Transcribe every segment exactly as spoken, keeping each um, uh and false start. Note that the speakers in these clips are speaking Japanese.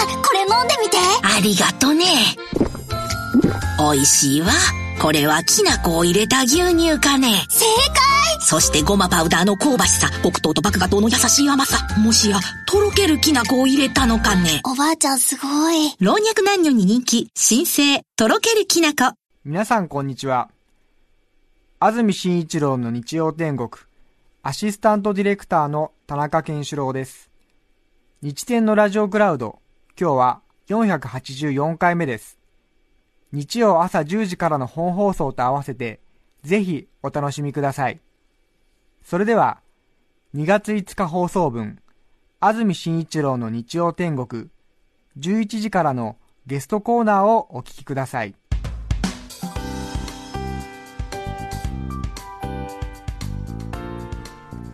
これ飲んでみて。ありがとね。おいしいわ。これはきな粉を入れた牛乳かね。正解。そしてごまパウダーの香ばしさ、黒糖と麦芽糖の優しい甘さ、もしやとろけるきな粉を入れたのかね。おばあちゃんすごい。老若男女に人気、新生とろけるきな粉。皆さんこんにちは。安住紳一郎の日曜天国、アシスタントディレクターの田中健志郎です。日天のラジオクラウド、今日はよんひゃくはちじゅうよんかいめです。日曜朝じゅうじからの本放送と合わせて、ぜひお楽しみください。それでは、にがついつか放送分、安住紳一郎の日曜天国、じゅういちじからのゲストコーナーをお聞きください。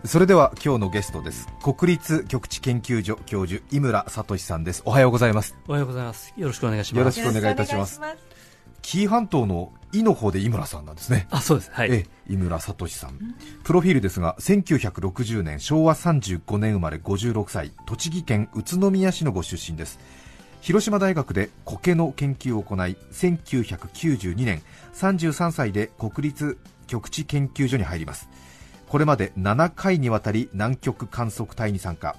それでは今日のゲストです。国立極地研究所教授、井村聡さんです。おはようございます。おはようございます。よろしくお願いします。よろしくお願いいたします。紀伊半島の伊の方で井村さんなんですね。あ、そうです、はい。え井村聡さん、プロフィールですが、せんきゅうひゃくろくじゅうねん、しょうわさんじゅうごねん生まれ、ごじゅうろくさい、栃木県宇都宮市のご出身です。広島大学で苔の研究を行い、せんきゅうひゃくきゅうじゅうにねん、さんじゅうさんさいで国立極地研究所に入ります。これまでななかいにわたり南極観測隊に参加。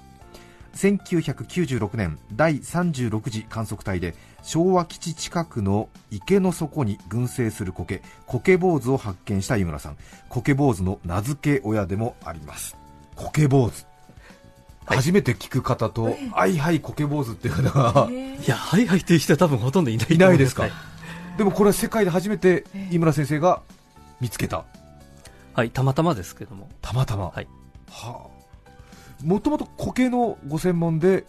せんきゅうひゃくきゅうじゅうろくねん、だいさんじゅうろくじ観測隊で昭和基地近くの池の底に群生する苔、苔坊主を発見した井村さん。苔坊主の名付け親でもあります。苔坊主、はい、初めて聞く方と、あいはい苔坊主っていうのは、いや、はいはいっていう人は多分ほとんどいないと思います。いないですか、はい、でもこれは世界で初めて井村先生が見つけた。はい、たまたまですけども。たまたま、はい、はあ、もともと苔のご専門で、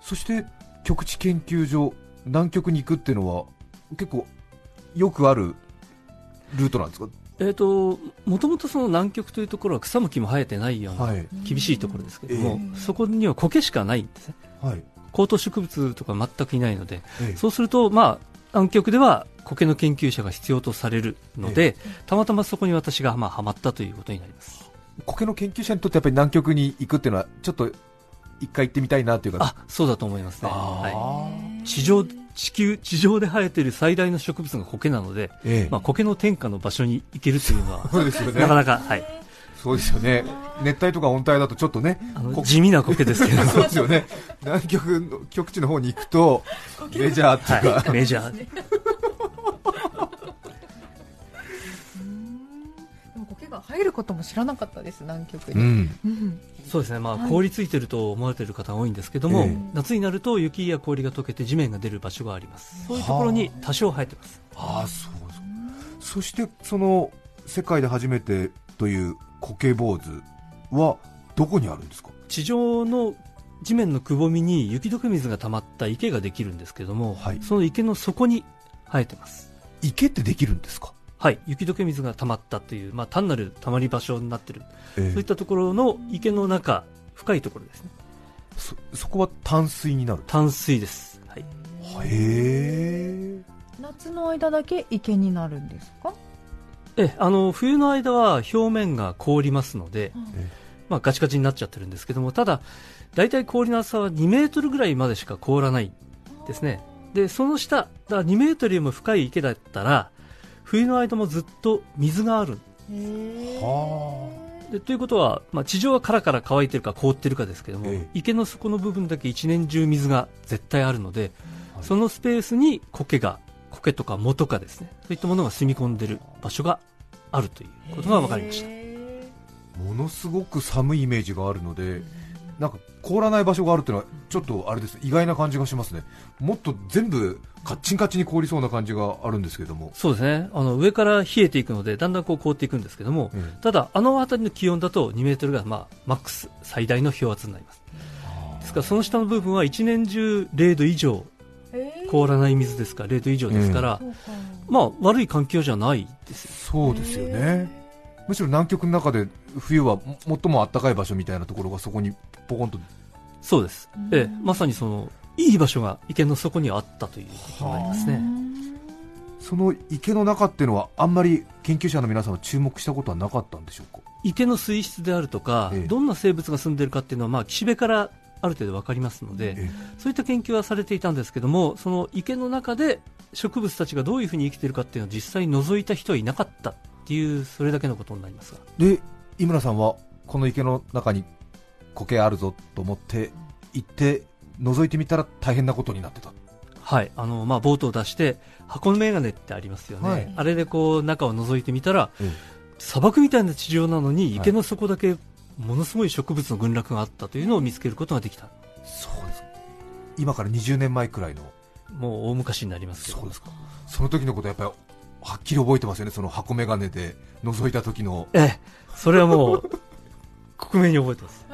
そして極地研究所、南極に行くっていうのは結構よくあるルートなんですか。えーと、もともとその南極というところは草も木も生えてないような、はい、厳しいところですけども、えー、そこには苔しかないんですね、はい、高等植物とか全くいないので、えー、そうすると、まあ、南極では苔の研究者が必要とされるので、ええ、たまたまそこに私がまあハマったということになります。苔の研究者にとってやっぱり南極に行くっていうのはちょっと一回行ってみたいなというか。あ、そうだと思いますね、はい、地上、地球、地上で生えている最大の植物が苔なので、ええ、まあ、苔の天下の場所に行けるというのはそうですよね、なかなか、はい、そうですよね。熱帯とか温帯だとちょっとね、あの地味な苔ですけどそうですよね。南極の極地の方に行くとメジャーっていうか、はい、メジャー入ることも知らなかったです、南極に、うんうん、そうですね、まあ、凍りついてると思われている方が多いんですけども、はい、夏になると雪や氷が溶けて地面が出る場所があります。そういうところに多少生えてます。ああ、そうそう。そしてその世界で初めてという苔坊主はどこにあるんですか。地上の地面のくぼみに雪解け水が溜まった池ができるんですけども、はい、その池の底に生えてます。池ってできるんですか。はい、雪解け水が溜まったという、まあ、単なる溜まり場所になっている、えー、そういったところの池の中、深いところですね。 そ, そこは淡水になる。淡水です、はい、へえ。夏の間だけ池になるんですか。えあの冬の間は表面が凍りますので、うん、まあ、ガチガチになっちゃってるんですけども、ただだいたい氷の厚はにメートルぐらいまでしか凍らないですね。でその下だにメートルよりも深い池だったら冬の間もずっと水があるんです。はあ。でということは、まあ、地上はカラカラ乾いてるか凍ってるかですけども、ええ、池の底の部分だけ一年中水が絶対あるので、はい、そのスペースに苔が苔とか藻とかですね、そういったものが住み込んでる場所があるということが分かりました。ものすごく寒いイメージがあるので、なんか凍らない場所があるというのはちょっとあれです、意外な感じがしますね。もっと全部カッチンカチンに凍りそうな感じがあるんですけども。そうですね、あの上から冷えていくのでだんだんこう凍っていくんですけども、うん、ただあの辺りの気温だとにメートルが、まあ、マックス最大の氷圧になります。ですからその下の部分はいちねん中れいど以上、凍らない水ですかられいど以上ですから、えー、まあ、悪い環境じゃないですよ。そうですよね、えーむしろ南極の中で冬は最も暖かい場所みたいなところがそこにポコンと。そうです、ええ、まさにそのいい場所が池の底にあったということになりますね。その池の中っていうのはあんまり研究者の皆さんは注目したことはなかったんでしょうか。池の水質であるとか、ええ、どんな生物が住んでいるかっていうのは、まあ、岸辺からある程度分かりますので、そういった研究はされていたんですけども、その池の中で植物たちがどういうふうに生きているかっていうのを実際に覗いた人はいなかったっていう、それだけのことになりますが、で井村さんはこの池の中に苔あるぞと思って行って覗いてみたら大変なことになってた。はい、あの、まあ、ボートを出して箱のメガネってありますよね、はい、あれでこう中を覗いてみたら、うん、砂漠みたいな地上なのに池の底だけものすごい植物の群落があったというのを見つけることができた。そうです。今からにじゅうねんまえくらいの、もう大昔になりますけど。そうですか。その時のことはやっぱりはっきり覚えてますよね、その箱眼鏡で覗いた時の。ええ、それはもう克明に覚えてます。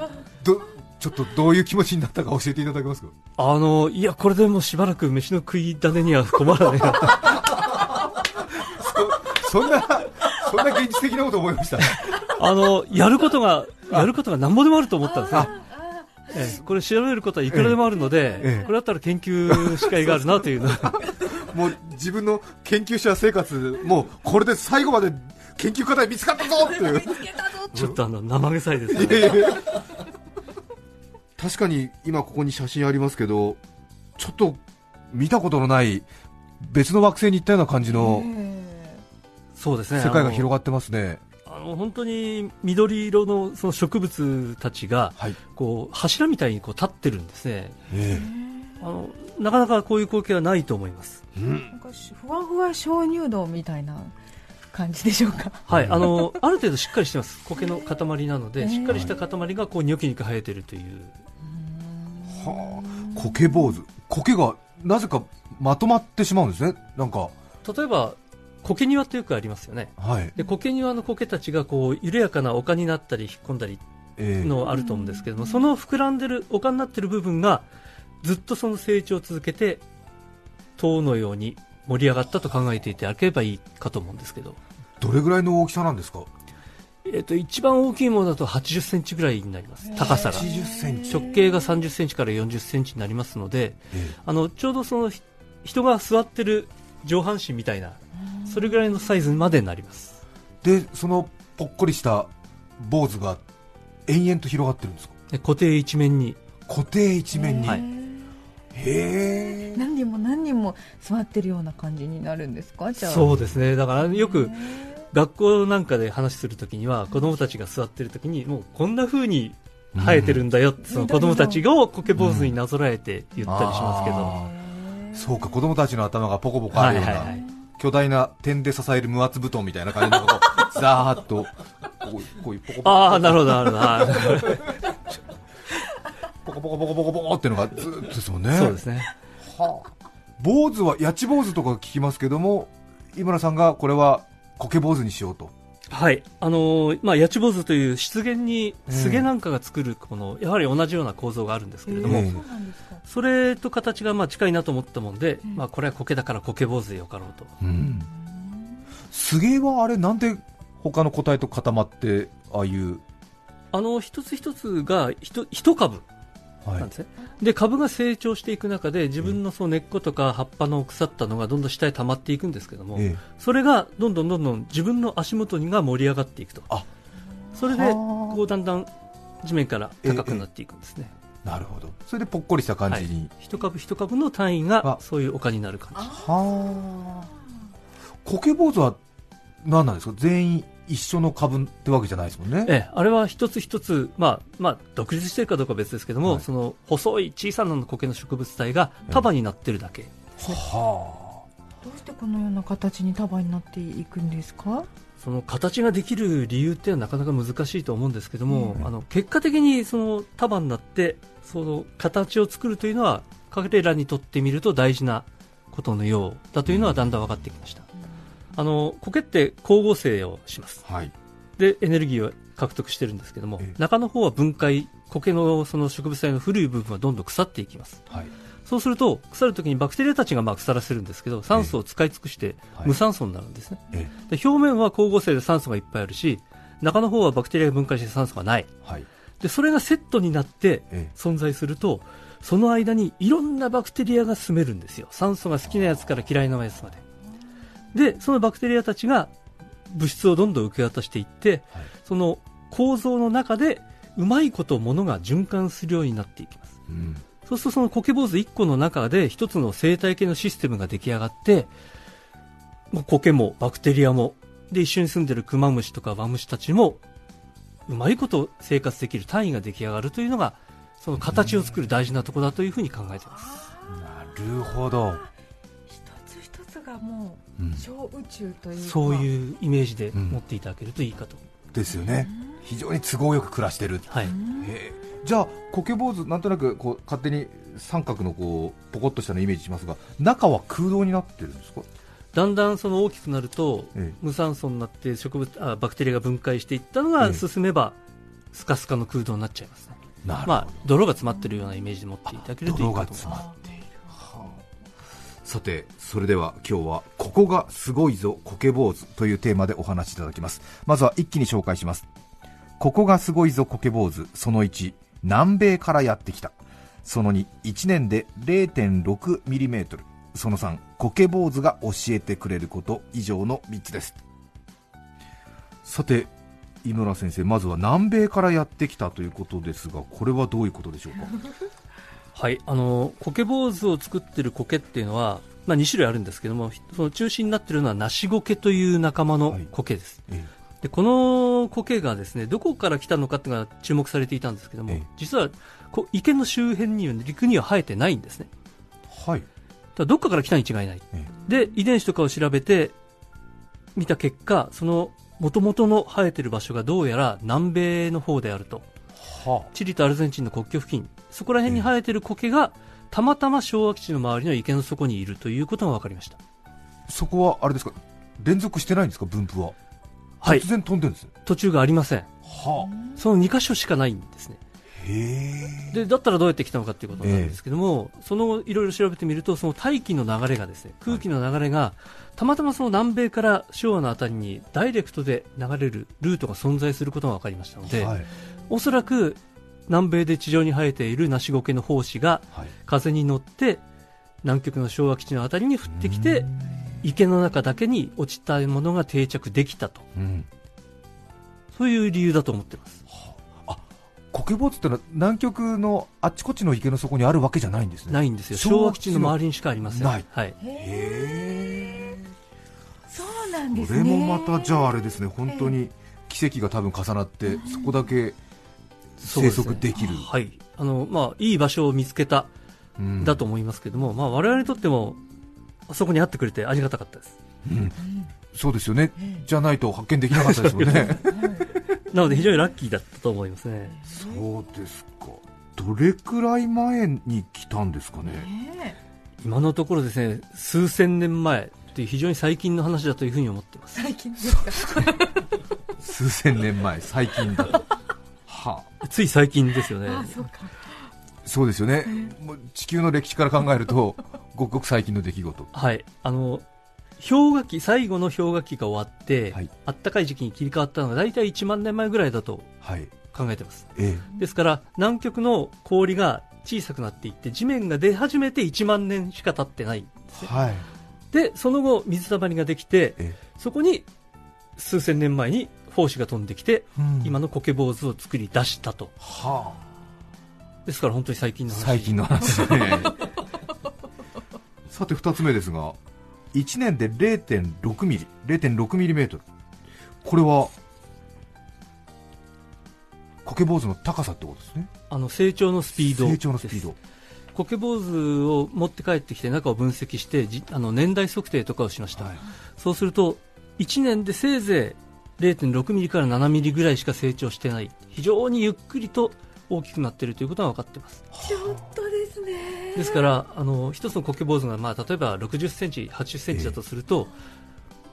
どちょっとどういう気持ちになったか教えていただけますか。あの、いや、これでもうしばらく飯の食い種には困らねえな。そ, そんなそんな現実的なこと思いました、ね、あの、やることがやることが何ぼでもあると思ったんですね。ええ、これ調べることはいくらでもあるので、ええええ、これだったら研究しかいがあるなというのは。もう自分の研究者生活、もうこれで最後まで研究課題見つかったぞっていう。ちょっとあの生臭いですね。いやいや、確かに今ここに写真ありますけど、ちょっと見たことのない別の惑星に行ったような感じの、そうですね、世界が広がってますね。あの本当に緑色の、その植物たちがこう柱みたいにこう立ってるんですね、ええ、あのなかなかこういう光景はないと思います、うん、なんかふわふわ鍾乳洞みたいな感じでしょうか。はい、あのある程度しっかりしてます。苔の塊なので、えー、しっかりした塊がこうニョキニョキ生えてるという、えー、はあ、苔坊主、苔がなぜかまとまってしまうんですね。なんか例えば苔庭というかありますよね、はい、で苔庭の苔たちがこう緩やかな丘になったり引っ込んだりのあると思うんですけども、えー、その膨らんでる丘になってる部分がずっとその成長を続けて塔のように盛り上がったと考えていただければいいかと思うんですけど。どれぐらいの大きさなんですか。えー、と一番大きいものだとはちじゅっセンチぐらいになります。高さがはちじゅっセンチ、直径がさんじゅっセンチからよんじゅっセンチになりますので、えー、あのちょうどその人が座ってる上半身みたいな、それぐらいのサイズまでになります。でそのぽっこりした坊主が延々と広がってるんですか。固定一面に固定一面に、はい、へー、何人も何人も座ってるような感じになるんですか。じゃあそうですね、だからよく学校なんかで話するときには、子供たちが座ってるときにもうこんな風に生えてるんだよって、うん、その子供たちをコケ坊主になぞらえて言ったりしますけど、うん、あ、そうか、子供たちの頭がポコポコあるような、はいはいはい、巨大な点で支える無圧布団みたいな感じのザーッとこうこういうポコポコ、ああ、なるほどなるほど。ポコポコポコポコポコってのがずっとですもんね。そうですね。はあ、坊主は八千坊主とか聞きますけども、井村さんがこれは苔坊主にしようと。はい、あのーまあ、八千坊主という湿原にスゲなんかが作るこの、やはり同じような構造があるんですけれども、えー、それと形がまあ近いなと思ったもんで、うん、まあ、これは苔だから苔坊主でよかろうと。うん、スゲはあれなんで他の個体と固まってああいうあの一つ一つが一株なんですね。はい、で株が成長していく中で自分 の, その根っことか葉っぱの腐ったのがどんどん下へ溜まっていくんですけども、ええ、それがどんどんどんどん自分の足元が盛り上がっていくと。あ、それでこうだんだん地面から高くなっていくんですね。ええ、なるほど。それでぽっこりした感じに、はい、一株一株の単位がそういう丘になる感じ。はあ、苔坊主は何なんですか。全員一緒の株ってわけじゃないですもんね。ええ、あれは一つ一つ、まあまあ、独立しているかどうかは別ですけども、はい、その細い小さな苔の植物体が束になっているだけですね。はあ、どうしてこのような形に束になっていくんですか。その形ができる理由っていうのはなかなか難しいと思うんですけども、うん、あの結果的にその束になってその形を作るというのは彼らにとってみると大事なことのようだというのはだんだん分かってきました。うん、あの苔って光合成をします。はい、でエネルギーを獲得してるんですけども、中の方は分解、苔 の, その植物体の古い部分はどんどん腐っていきます。はい、そうすると腐るときにバクテリアたちがまあ腐らせるんですけど、酸素を使い尽くして無酸素になるんですね。はい、で表面は光合成で酸素がいっぱいあるし、中の方はバクテリアが分解して酸素がない、はい、でそれがセットになって存在すると、その間にいろんなバクテリアが住めるんですよ。酸素が好きなやつから嫌いなやつまでで、そのバクテリアたちが物質をどんどん受け渡していって、はい、その構造の中でうまいこと物が循環するようになっていきます。うん、そうするとそのコケ坊主いっこの中で一つの生態系のシステムが出来上がって、コケもバクテリアもで一緒に住んでるクマムシとかワムシたちもうまいこと生活できる単位が出来上がるというのが、その形を作る大事なところだというふうに考えています。うん、なるほど。一つ一つがもう、うん、小宇宙というか、そういうイメージで持っていただけるといいかと、うん、ですよね。非常に都合よく暮らしてる、はい。えー、じゃあコケ坊主なんとなくこう勝手に三角のこうポコッとしたのイメージしますが、中は空洞になってるんですか？だんだんその大きくなると、ええ、無酸素になって植物あバクテリアが分解していったのが進めば、ええ、スカスカの空洞になっちゃいますね。なるほど。まあ、泥が詰まっているようなイメージで持っていただけるといいかと思います。泥が詰まっている。はあ、さてそれでは今日はここがすごいぞコケ坊主というテーマでお話しいただきます。まずは一気に紹介します。ここがすごいぞコケ坊主、そのいち、南米からやってきた。そのに、いちねんで れいてんろくミリメートル。そのさん、コケ坊主が教えてくれること、以上のみっつです。さて井村先生、まずは南米からやってきたということですが、これはどういうことでしょうか？はい、あのコケ坊主を作っているコケっていうのは、まあ、に種類あるんですけども、その中心になっているのはナシゴケという仲間のコケです、はい。ええ、でこのコケがですね、どこから来たのかっていうのが注目されていたんですけども、ええ、実はこ池の周辺には陸には生えてないんですね。はい、どっかから来たに違いない、ええ、で遺伝子とかを調べて見た結果、その元々の生えている場所がどうやら南米の方であると、はあ、チリとアルゼンチンの国境付近、そこら辺に生えているコケがたまたま昭和基地の周りの池の底にいるということが分かりました。そこはあれですか、連続してないんですか？分布は、はい、突然飛んでるんです。途中がありません。はあ、そのに箇所しかないんですね。でだったらどうやって来たのかということなんですけども、えー、その後いろいろ調べてみると、その大気の流れがですね、空気の流れが、はい、たまたまその南米から昭和のあたりにダイレクトで流れるルートが存在することが分かりましたので、はい、おそらく南米で地上に生えているナシゴケの胞子が風に乗って南極の昭和基地のあたりに降ってきて、池の中だけに落ちたものが定着できたと、うん、そういう理由だと思ってます。コケ坊主ってのは南極のあっちこっちの池の底にあるわけじゃないんですね。ないんですよ。昭和基地の周りにしかありません。ない。はい。へー。そうなんですね。これもまたじゃああれですね、本当に奇跡が多分重なってそこだけ生息できる。うん、はい。あのまあいい場所を見つけただと思いますけども、うん、まあ我々にとってもあそこにあってくれてありがたかったです。うん。そうですよね。じゃないと発見できなかったですもんね。なので非常にラッキーだったと思いますね。そうですか。どれくらい前に来たんですかね。ね、今のところですね、数千年前という非常に最近の話だというふうに思っています。最近ですか？数千年前、最近だとはあ、つい最近ですよね。ああ、そうか。そうですよね。もう地球の歴史から考えるとごくごく最近の出来事。はい、あの氷河期、最後の氷河期が終わって、はい、あったかい時期に切り替わったのが大体いちまんねんまえぐらいだと考えてます、はい。ええ、ですから南極の氷が小さくなっていって地面が出始めていちまんねんしか経ってないんですね。はい、でその後水たまりができて、ええ、そこに数千年前に胞子が飛んできて、うん、今のコケ坊主を作り出したと。はあ、ですから本当に最近の話。最近の話ね。さてふたつめですが、いちねんで れいてんろく ミリ、れいてんろく ミリメートル。これはコケ坊主の高さってことですね。あの成長のスピード。成長のスピード。コケ坊主を持って帰ってきて中を分析してじあの年代測定とかをしました。はい、そうするといちねんでせいぜい れいてんろく ミリからななミリぐらいしか成長してない。非常にゆっくりと大きくなっているということが分かっています。ちょっとですね。ですからあの一つのコケ坊主が、まあ、例えばろくじゅっセンチ、はちじゅっセンチだとすると、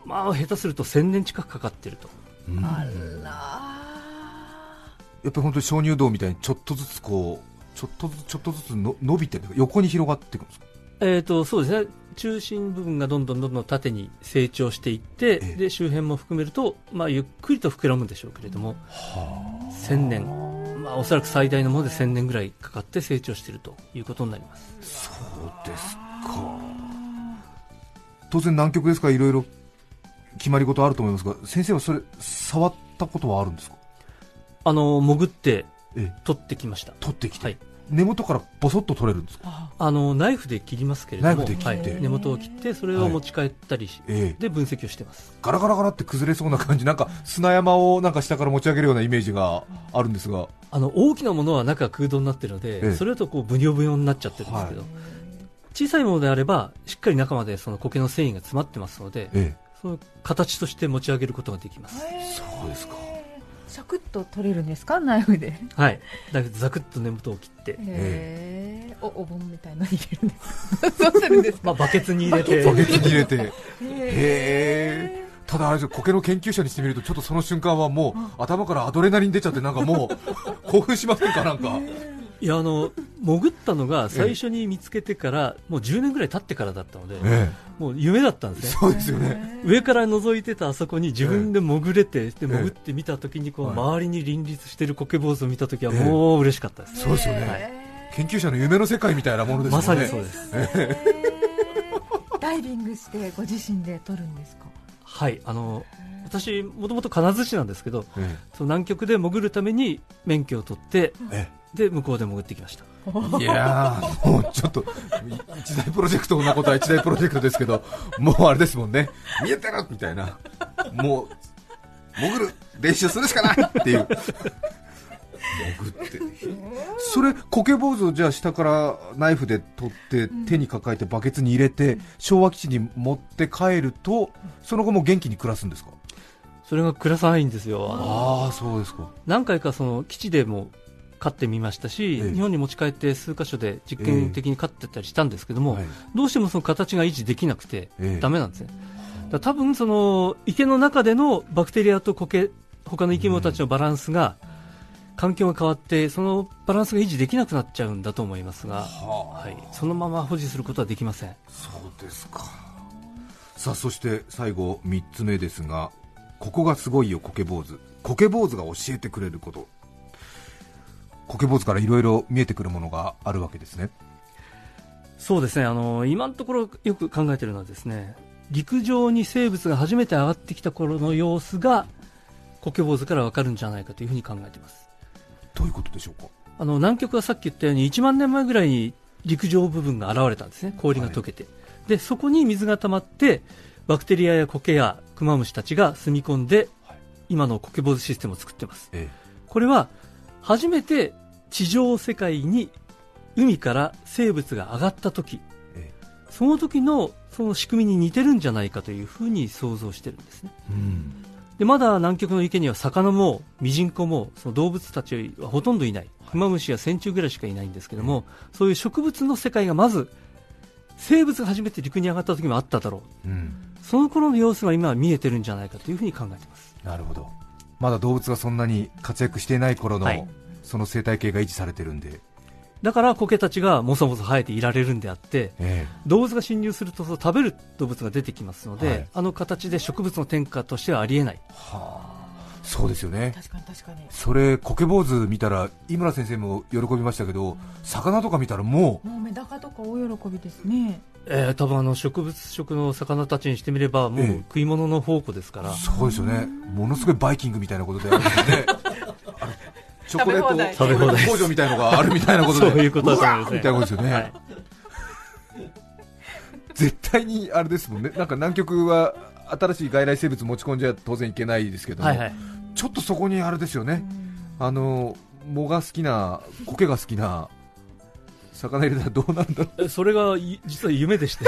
えーまあ、下手するとせんねん近くかかっていると、うん、あら、やっぱり本当に鍾乳洞みたいにちょっとずつこうちょっとずつちょっとずつの伸びてる、横に広がっていくんですか？えーと、そうですね、中心部分がどんどんどんどん縦に成長していって、えー、で周辺も含めると、まあ、ゆっくりと膨らむんでしょうけれども、はせんねん、まあ、おそらく最大のものでせんねんぐらいかかって成長しているということになります。そうですか。当然南極ですからいろいろ決まり事あると思いますが、先生はそれ触ったことはあるんですか？あの潜って取ってきました。取ってきて、はい、根元からボソッと取れるんですか？あのナイフで切りますけれども、ナイフで切って、はい、根元を切ってそれを持ち帰ったりし、はい、で分析をしてます。ガラガラガラって崩れそうな感じ、なんか砂山をなんか下から持ち上げるようなイメージがあるんですが、あの大きなものは中が空洞になっているので、ええ、それだとこうブニョブニョになっちゃってるんですけど、はい、小さいものであればしっかり中までその苔の繊維が詰まってますので、ええ、その形として持ち上げることができます。そうですか。サクッと取れるんですか？ナイフで。はい。だけどザクッと根元を切って。ええー。おお盆みたいなの入れるんです。どうするんですか？まあバケツに入れて。バケツに入れて。へえ。ただあれですよ、苔の研究者にしてみるとちょっとその瞬間はもう頭からアドレナリン出ちゃって、なんかもう興奮しませんかなんか。いや、あの潜ったのが最初に見つけてから、ええ、もうじゅうねんぐらい経ってからだったので、ええ、もう夢だったんですね。そうですよね。上から覗いてたあそこに自分で潜れて、ええ、で潜ってみたときにこう、ええ、周りに林立している苔坊主を見たときはもう嬉しかったです、ええ、そうですよね、はい、研究者の夢の世界みたいなものですよね。まさにそうです、ええ、ダイビングしてご自身で撮るんですか？はい、あの私もともと金槌なんですけど、ええ、その南極で潜るために免許を取って、ええ、で向こうで潜ってきました。いやー、もうちょっと一大プロジェクトなことは一大プロジェクトですけど、もうあれですもんね、見えてるみたいな、もう潜る練習するしかないっていう潜ってそれ苔坊主をじゃあ下からナイフで取って手に抱えてバケツに入れて昭和基地に持って帰ると、その後も元気に暮らすんですか？それが暮らさないんですよ。ああ、そうですか。何回かその基地でも飼ってみましたし、ええ、日本に持ち帰って数カ所で実験的に飼ってたりしたんですけども、ええ、どうしてもその形が維持できなくてダメなんですね、ええ、だ多分その池の中でのバクテリアと苔、他の生き物たちのバランスが、うん、環境が変わってそのバランスが維持できなくなっちゃうんだと思いますが、はあ、はい、そのまま保持することはできません。そうですか。さあ、そして最後みっつめですが、ここがすごいよ苔坊主、苔坊主が教えてくれること、苔坊主からいろいろ見えてくるものがあるわけですね。そうですね、あの今のところよく考えているのはですね、陸上に生物が初めて上がってきた頃の様子が苔坊主からわかるんじゃないかというふうに考えています。どういうことでしょうか？あの南極はさっき言ったようにいちまんねんまえぐらいに陸上部分が現れたんですね。氷が溶けて、はい、でそこに水が溜まってバクテリアや苔やクマムシたちが住み込んで、はい、今の苔坊主システムを作っています、ええ、これは初めて地上世界に海から生物が上がった時、ええ、その時のその仕組みに似てるんじゃないかというふうに想像してるんですね、うん、でまだ南極の池には魚もミジンコもその動物たちはほとんどいない、クマムシや線虫ぐらいしかいないんですけども、ええ、そういう植物の世界がまず生物が初めて陸に上がった時もあっただろう、うん、その頃の様子が今は見えてるんじゃないかというふうに考えてます。なるほど。まだ動物がそんなに活躍していない頃の、はい、その生態系が維持されてるんで、だから苔たちがもそもそ生えていられるんであって、ええ、動物が侵入すると食べる動物が出てきますので、はい、あの形で植物の転化としてはありえない。はあ、そうですよね。確かに確かに。それ苔坊主見たら井村先生も喜びましたけど、うん、魚とか見たらもうもうメダカとか大喜びですね。えー、多分あの植物食の魚たちにしてみればもう食い物の宝庫ですから、ええ、そうですよね。ものすごいバイキングみたいなことであるんですねチョコレート工場みたいなのがあるみたいなことでそういうことだと思いますね。みたいなことですよね、はい、絶対にあれですもんね。なんか南極は新しい外来生物持ち込んじゃ当然いけないですけども、はいはい、ちょっとそこにあれですよね、あの藻が好きな苔が好きな魚入れたらどうなるんだろうそれが実は夢でして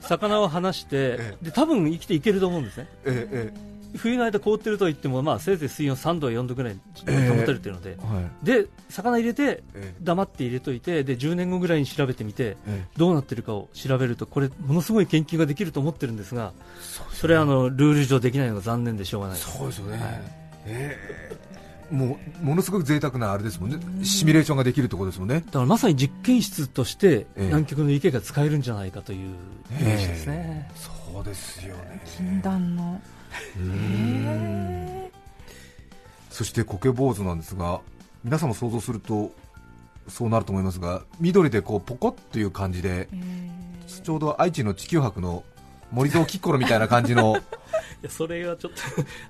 魚を離して、ええ、で多分生きていけると思うんですね、ええええ、冬の間凍ってるといっても、まあ、せいぜい水温さんどやよんどぐらいに保たれているので、えーはい、で魚入れて黙って入れといて、でじゅうねんごぐらいに調べてみて、えー、どうなってるかを調べるとこれものすごい研究ができると思ってるんですが、 そ, うです、ね、それはあのルール上できないのが残念でしょうがないです。そうですよね、はい、えー、もうものすごく贅沢なあれですもんね、シミュレーションができるところですもんね。だからまさに実験室として南極の池が使えるんじゃないかというイメージですね、えー、そうですよね。禁断のうーん。そして苔坊主なんですが、皆さんも想像するとそうなると思いますが、緑でこうポコッという感じで、ちょうど愛知の地球博の森蔵キッコロみたいな感じのいやそれはちょっと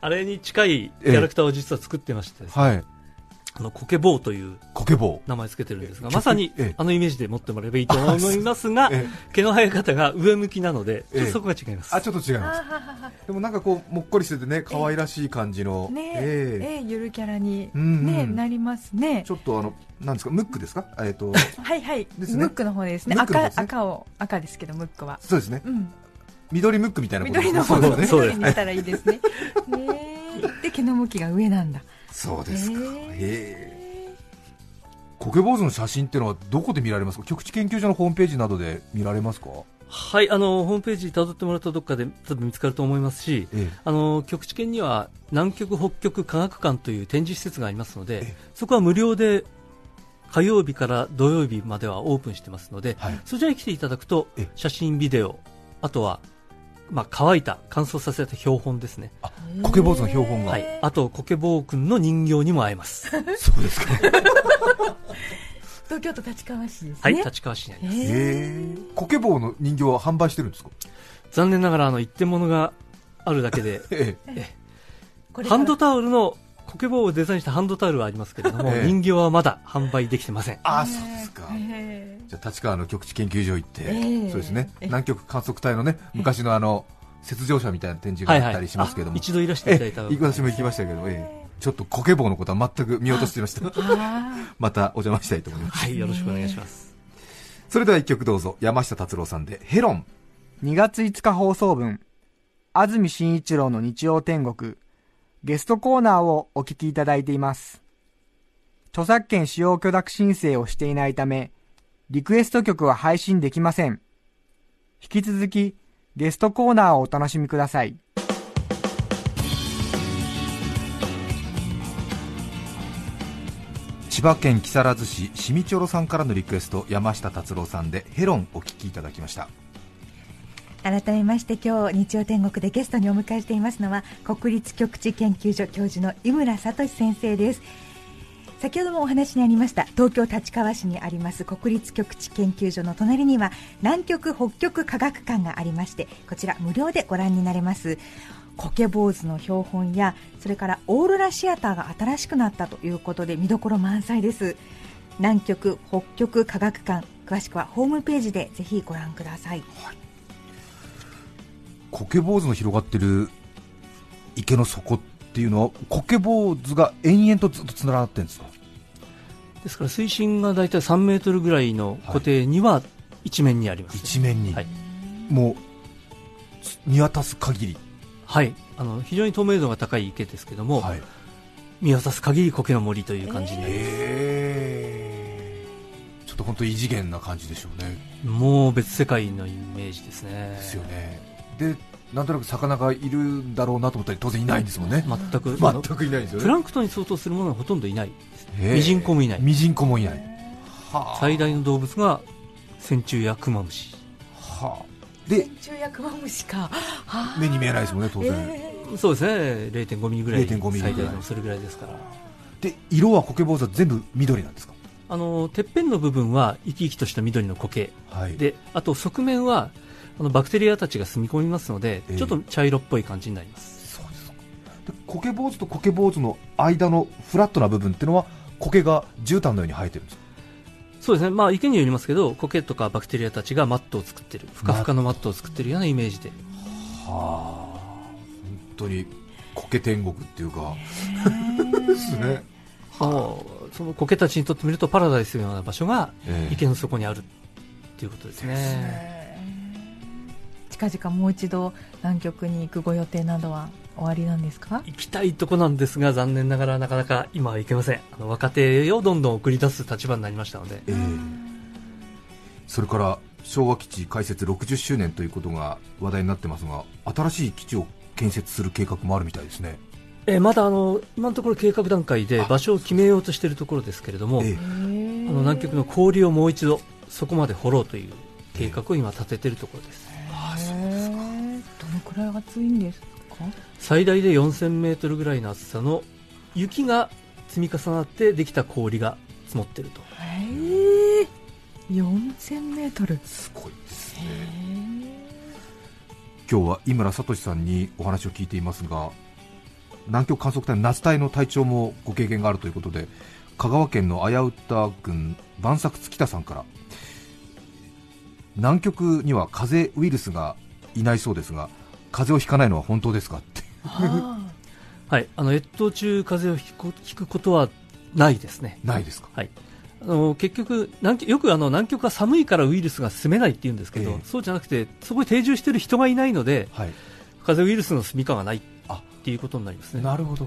あれに近いキャラクターを実は作ってましてですね、えーはい、あのコケボウという名前つけてるんですが、まさにあのイメージで持ってもらえばいいと思いますが、毛の生え方が上向きなのでちょっとそこが違います。あ、ちょっと違います。でもなんかこうもっこりしててね、可愛らしい感じのゆるキャラに、ね、うんうん、なりますね。ちょっとあのなんですか、ムックですか、えー、とはいはい、ね、ムックの方ですね。 赤, 赤を赤ですけどムックはそうですね、うん、緑ムックみたいなことですね。緑の方ですね。緑にしたらいいですね。ねで毛の向きが上なんだそうですか。えー、コケ坊主の写真っていうのはどこで見られますか？局地研究所のホームページなどで見られますか？はい、あのホームページ辿ってもらうとどっかで多分見つかると思いますし、ええ、あの局地研には南極北極科学館という展示施設がありますので、ええ、そこは無料で火曜日から土曜日まではオープンしてますので、はい、そちらに来ていただくと写真ビデオ、あとはまあ、乾いた乾燥させた標本ですね。あ、コケ坊主の標本が、はい、あとコケ坊くんの人形にも会えます。そうですか。東京都立川市ですね。はい、立川市にあります。へー。コケ坊の人形は販売してるんですか？残念ながらあの一点物があるだけで、ええええ、ハンドタオルのコケ坊をデザインしたハンドタオルはありますけれども、ええ、人形はまだ販売できてません。あ、そうですか。ええ、じゃあ立川の局地研究所行って、ええ、そうですね、南極観測隊のね、ええ、昔のあの雪上車みたいな展示があったりしますけども、はいはい、一度いらしていただいた、ええ、私も行きましたけど、ええ、ちょっとコケ坊のことは全く見落としていました。またお邪魔したいと思います。はい、よろしくお願いします。それではいっきょくどうぞ。山下達郎さんでヘロン。にがついつか放送分、安住紳一郎の日曜天国、ゲストコーナーをお聞きいただいています。著作権使用許諾申請をしていないため、リクエスト曲は配信できません。引き続き、ゲストコーナーをお楽しみください。千葉県木更津市しみちょろさんからのリクエスト、山下達郎さんでヘロンお聞きいただきました。改めまして今日日曜天国でゲストにお迎えしていますのは国立局地研究所教授の井村聡先生です。先ほどもお話にありました東京立川市にあります国立局地研究所の隣には南極北極科学館がありまして、こちら無料でご覧になれます。コケ坊主の標本やそれからオーロラシアターが新しくなったということで見どころ満載です。南極北極科学館、詳しくはホームページでぜひご覧ください。はい、コケ坊主の広がってる池の底っていうのはコケ坊主が延々とずっとつながってるんですか？ですから水深がだいたいさんメートルぐらいの湖底には一面にあります、ね。はい、一面に、はい、もう見渡す限り、はい、あの非常に透明度が高い池ですけども、はい、見渡す限りコケの森という感じになります。えー、ちょっと本当に異次元な感じでしょうね。もう別世界のイメージですね。ですよね。でなんとなく魚がいるんだろうなと思ったら当然いないんですもんね。全く全くいないですよね。プランクトンに相当するものはほとんどいないです、ね。ミジンコもいない。ミジンコもいない。はあ、最大の動物が線虫やクマムシ。はあ、で線虫やクマムシか、はあ。目に見えないですもんね当然。えー、そうですね。れいてんごミリぐらい。れいてんごミリ最大のそれぐらいですから。で色はコケ坊主は全部緑なんですか？あのてっぺんの部分は生き生きとした緑のコケ、はい、であと側面はあのバクテリアたちが住み込みますので、えー、ちょっと茶色っぽい感じになります。そうですか。でコケ坊主とコケ坊主の間のフラットな部分っていうのはコケが絨毯のように生えてるんですか？そうですね、まあ、池によりますけどコケとかバクテリアたちがマットを作ってる、ふかふかのマットを作ってるようなイメージで、ま、はあ、本当にコケ天国っていうかですね。はあ、そのコケたちにとってみるとパラダイスのような場所が池の底にあるっていうことですね、えー、ですね。近々もう一度南極に行くご予定などはおありなんですか？行きたいとこなんですが残念ながらなかなか今は行けません。あの若手をどんどん送り出す立場になりましたので、えー、それから昭和基地開設ろくじゅっしゅうねんということが話題になってますが、新しい基地を建設する計画もあるみたいですね。えー、まだあの今のところ計画段階で場所を決めようとしているところですけれども、えー、あの南極の氷をもう一度そこまで掘ろうという計画を今立てているところです。どれくらい暑いんですか？最大でよんせんメートルぐらいの厚さの雪が積み重なってできた氷が積もっていると。へえ、よんせんメートル、すごいですね。今日は井村聡さんにお話を聞いていますが、南極観測隊の夏隊の隊長もご経験があるということで、香川県の綾歌郡万作月田さんから、南極には風邪ウイルスがいないそうですが、風邪をひかないのは本当ですかってはい、あの越冬中風邪をひこひくことはないですね。ないですか。はい、あの結局南極よくあの南極は寒いからウイルスが住めないって言うんですけど、えー、そうじゃなくてそこに定住している人がいないので、はい、風邪ウイルスの住みかがないっていうことになりますね。なるほど。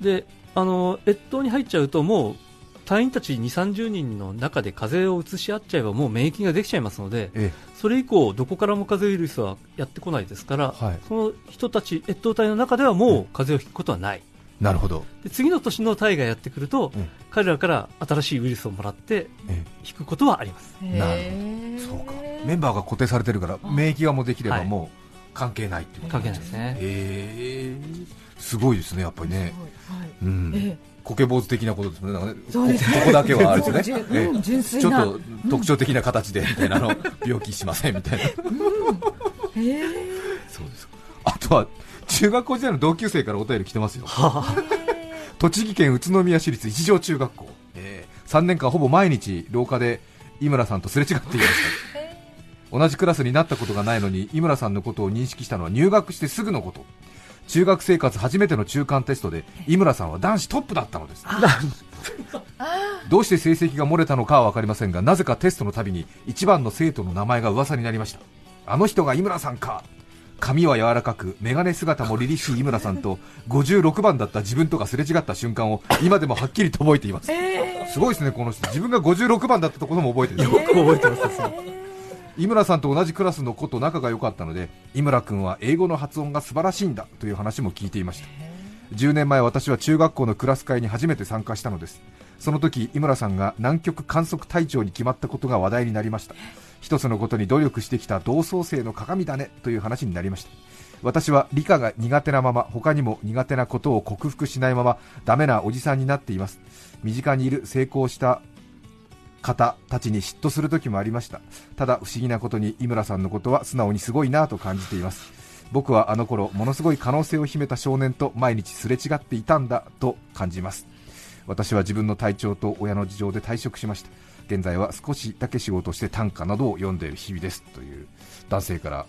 で、あの越冬に入っちゃうともう隊員たち にじゅうさんじゅうにんの中で風邪を移し合っちゃえばもう免疫ができちゃいますので、ええ、それ以降どこからも風邪ウイルスはやってこないですから、はい、その人たち越冬隊の中ではもう風邪をひくことはない、うん、なるほど。で次の年の隊がやってくると、うん、彼らから新しいウイルスをもらってひくことはあります。なるほど、そうか。メンバーが固定されてるから免疫がもうできればもう関係ないっていうことですね。えー、すごいですね、やっぱりね。コケ坊主的なことですね。なんかね、そうですね、ここだけはあれですね、えー、ちょっと特徴的な形でみたいなの病気しませんみたいな、うん、えー、そうです。あとは中学校時代の同級生からお便り来てますよ栃木県宇都宮市立一条中学校、えー、さんねんかんほぼ毎日廊下で井村さんとすれ違っていました同じクラスになったことがないのに井村さんのことを認識したのは入学してすぐのこと。中学生活初めての中間テストで井村さんは男子トップだったのですどうして成績が漏れたのかは分かりませんが、なぜかテストのたびに一番の生徒の名前が噂になりました。あの人が井村さんか。髪は柔らかく眼鏡姿も凛々しい井村さんとごじゅうろくばんだった自分とがすれ違った瞬間を今でもはっきりと覚えています、えー、すごいですねこの人。自分がごじゅうろくばんだったところも覚えてる、えー、よく覚えてますね井村さんと同じクラスの子と仲が良かったので、井村君は英語の発音が素晴らしいんだという話も聞いていました。じゅうねんまえ私は中学校のクラス会に初めて参加したのです。その時井村さんが南極観測隊長に決まったことが話題になりました。一つのことに努力してきた同窓生の鏡だねという話になりました。私は理科が苦手なまま、他にも苦手なことを克服しないままダメなおじさんになっています。身近にいる成功した方たちに嫉妬する時もありました。ただ不思議なことに井村さんのことは素直にすごいなと感じています。僕はあの頃ものすごい可能性を秘めた少年と毎日すれ違っていたんだと感じます。私は自分の体調と親の事情で退職しました。現在は少しだけ仕事をして短歌などを読んでいる日々ですという男性から、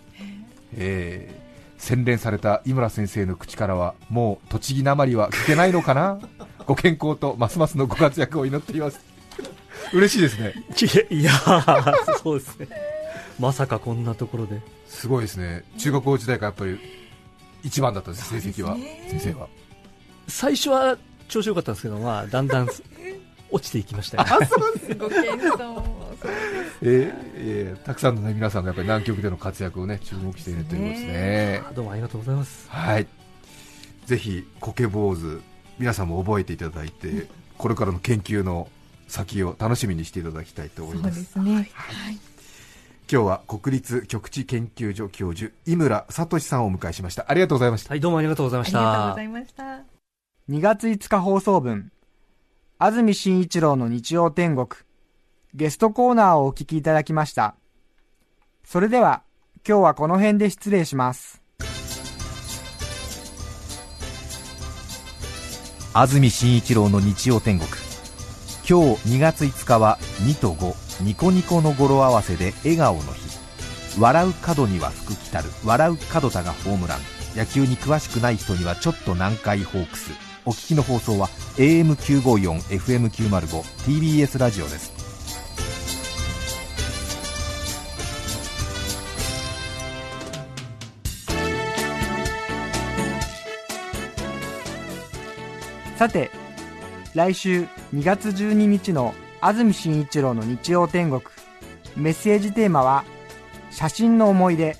えー、洗練された井村先生の口からはもう栃木なまりは聞けないのかなご健康とますますのご活躍を祈っています。嬉しいですね。いやそうですね。まさかこんなところで。すごいですね。中学校時代からやっぱり一番だったんです、成績は。先生は最初は調子良かったんですけど、まあ、だんだん落ちていきましたよね。あ、そうです。ご健闘。ええー、たくさんの、ね、皆さんがやっぱり南極での活躍をね注目しているということですね。どうもありがとうございます。はい。ぜひコケ坊主皆さんも覚えていただいて、これからの研究の先を楽しみにしていただきたいと思います。そうですね、はいはい、今日は国立極地研究所教授井村聡さんをお迎えしました。ありがとうございました、はい、どうもありがとうございました。にがついつか放送分、安住紳一郎の日曜天国、ゲストコーナーをお聞きいただきました。それでは今日はこの辺で失礼します。安住紳一郎の日曜天国、今日にがついつかはにとご、ニコニコの語呂合わせで笑顔の日。笑う角には福来たる、笑う角田がホームラン。野球に詳しくない人にはちょっと難解ホークス。お聞きの放送は エーエムきゅうごーよん、エフエムきゅうまるご、ティービーエス ラジオです。さて来週にがつじゅうににちの安住紳一郎の日曜天国、メッセージテーマは写真の思い出。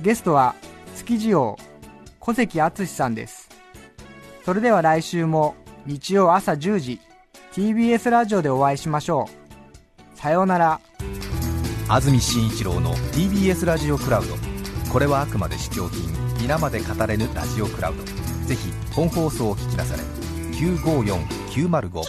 ゲストは築地王小関敦さんです。それでは来週も日曜朝じゅうじ ティービーエス ラジオでお会いしましょう。さようなら。安住紳一郎の ティービーエス ラジオクラウド、これはあくまで試供品、皆まで語れぬラジオクラウド。ぜひ本放送を聞きなされ、きゅうごーよんきゅうまるご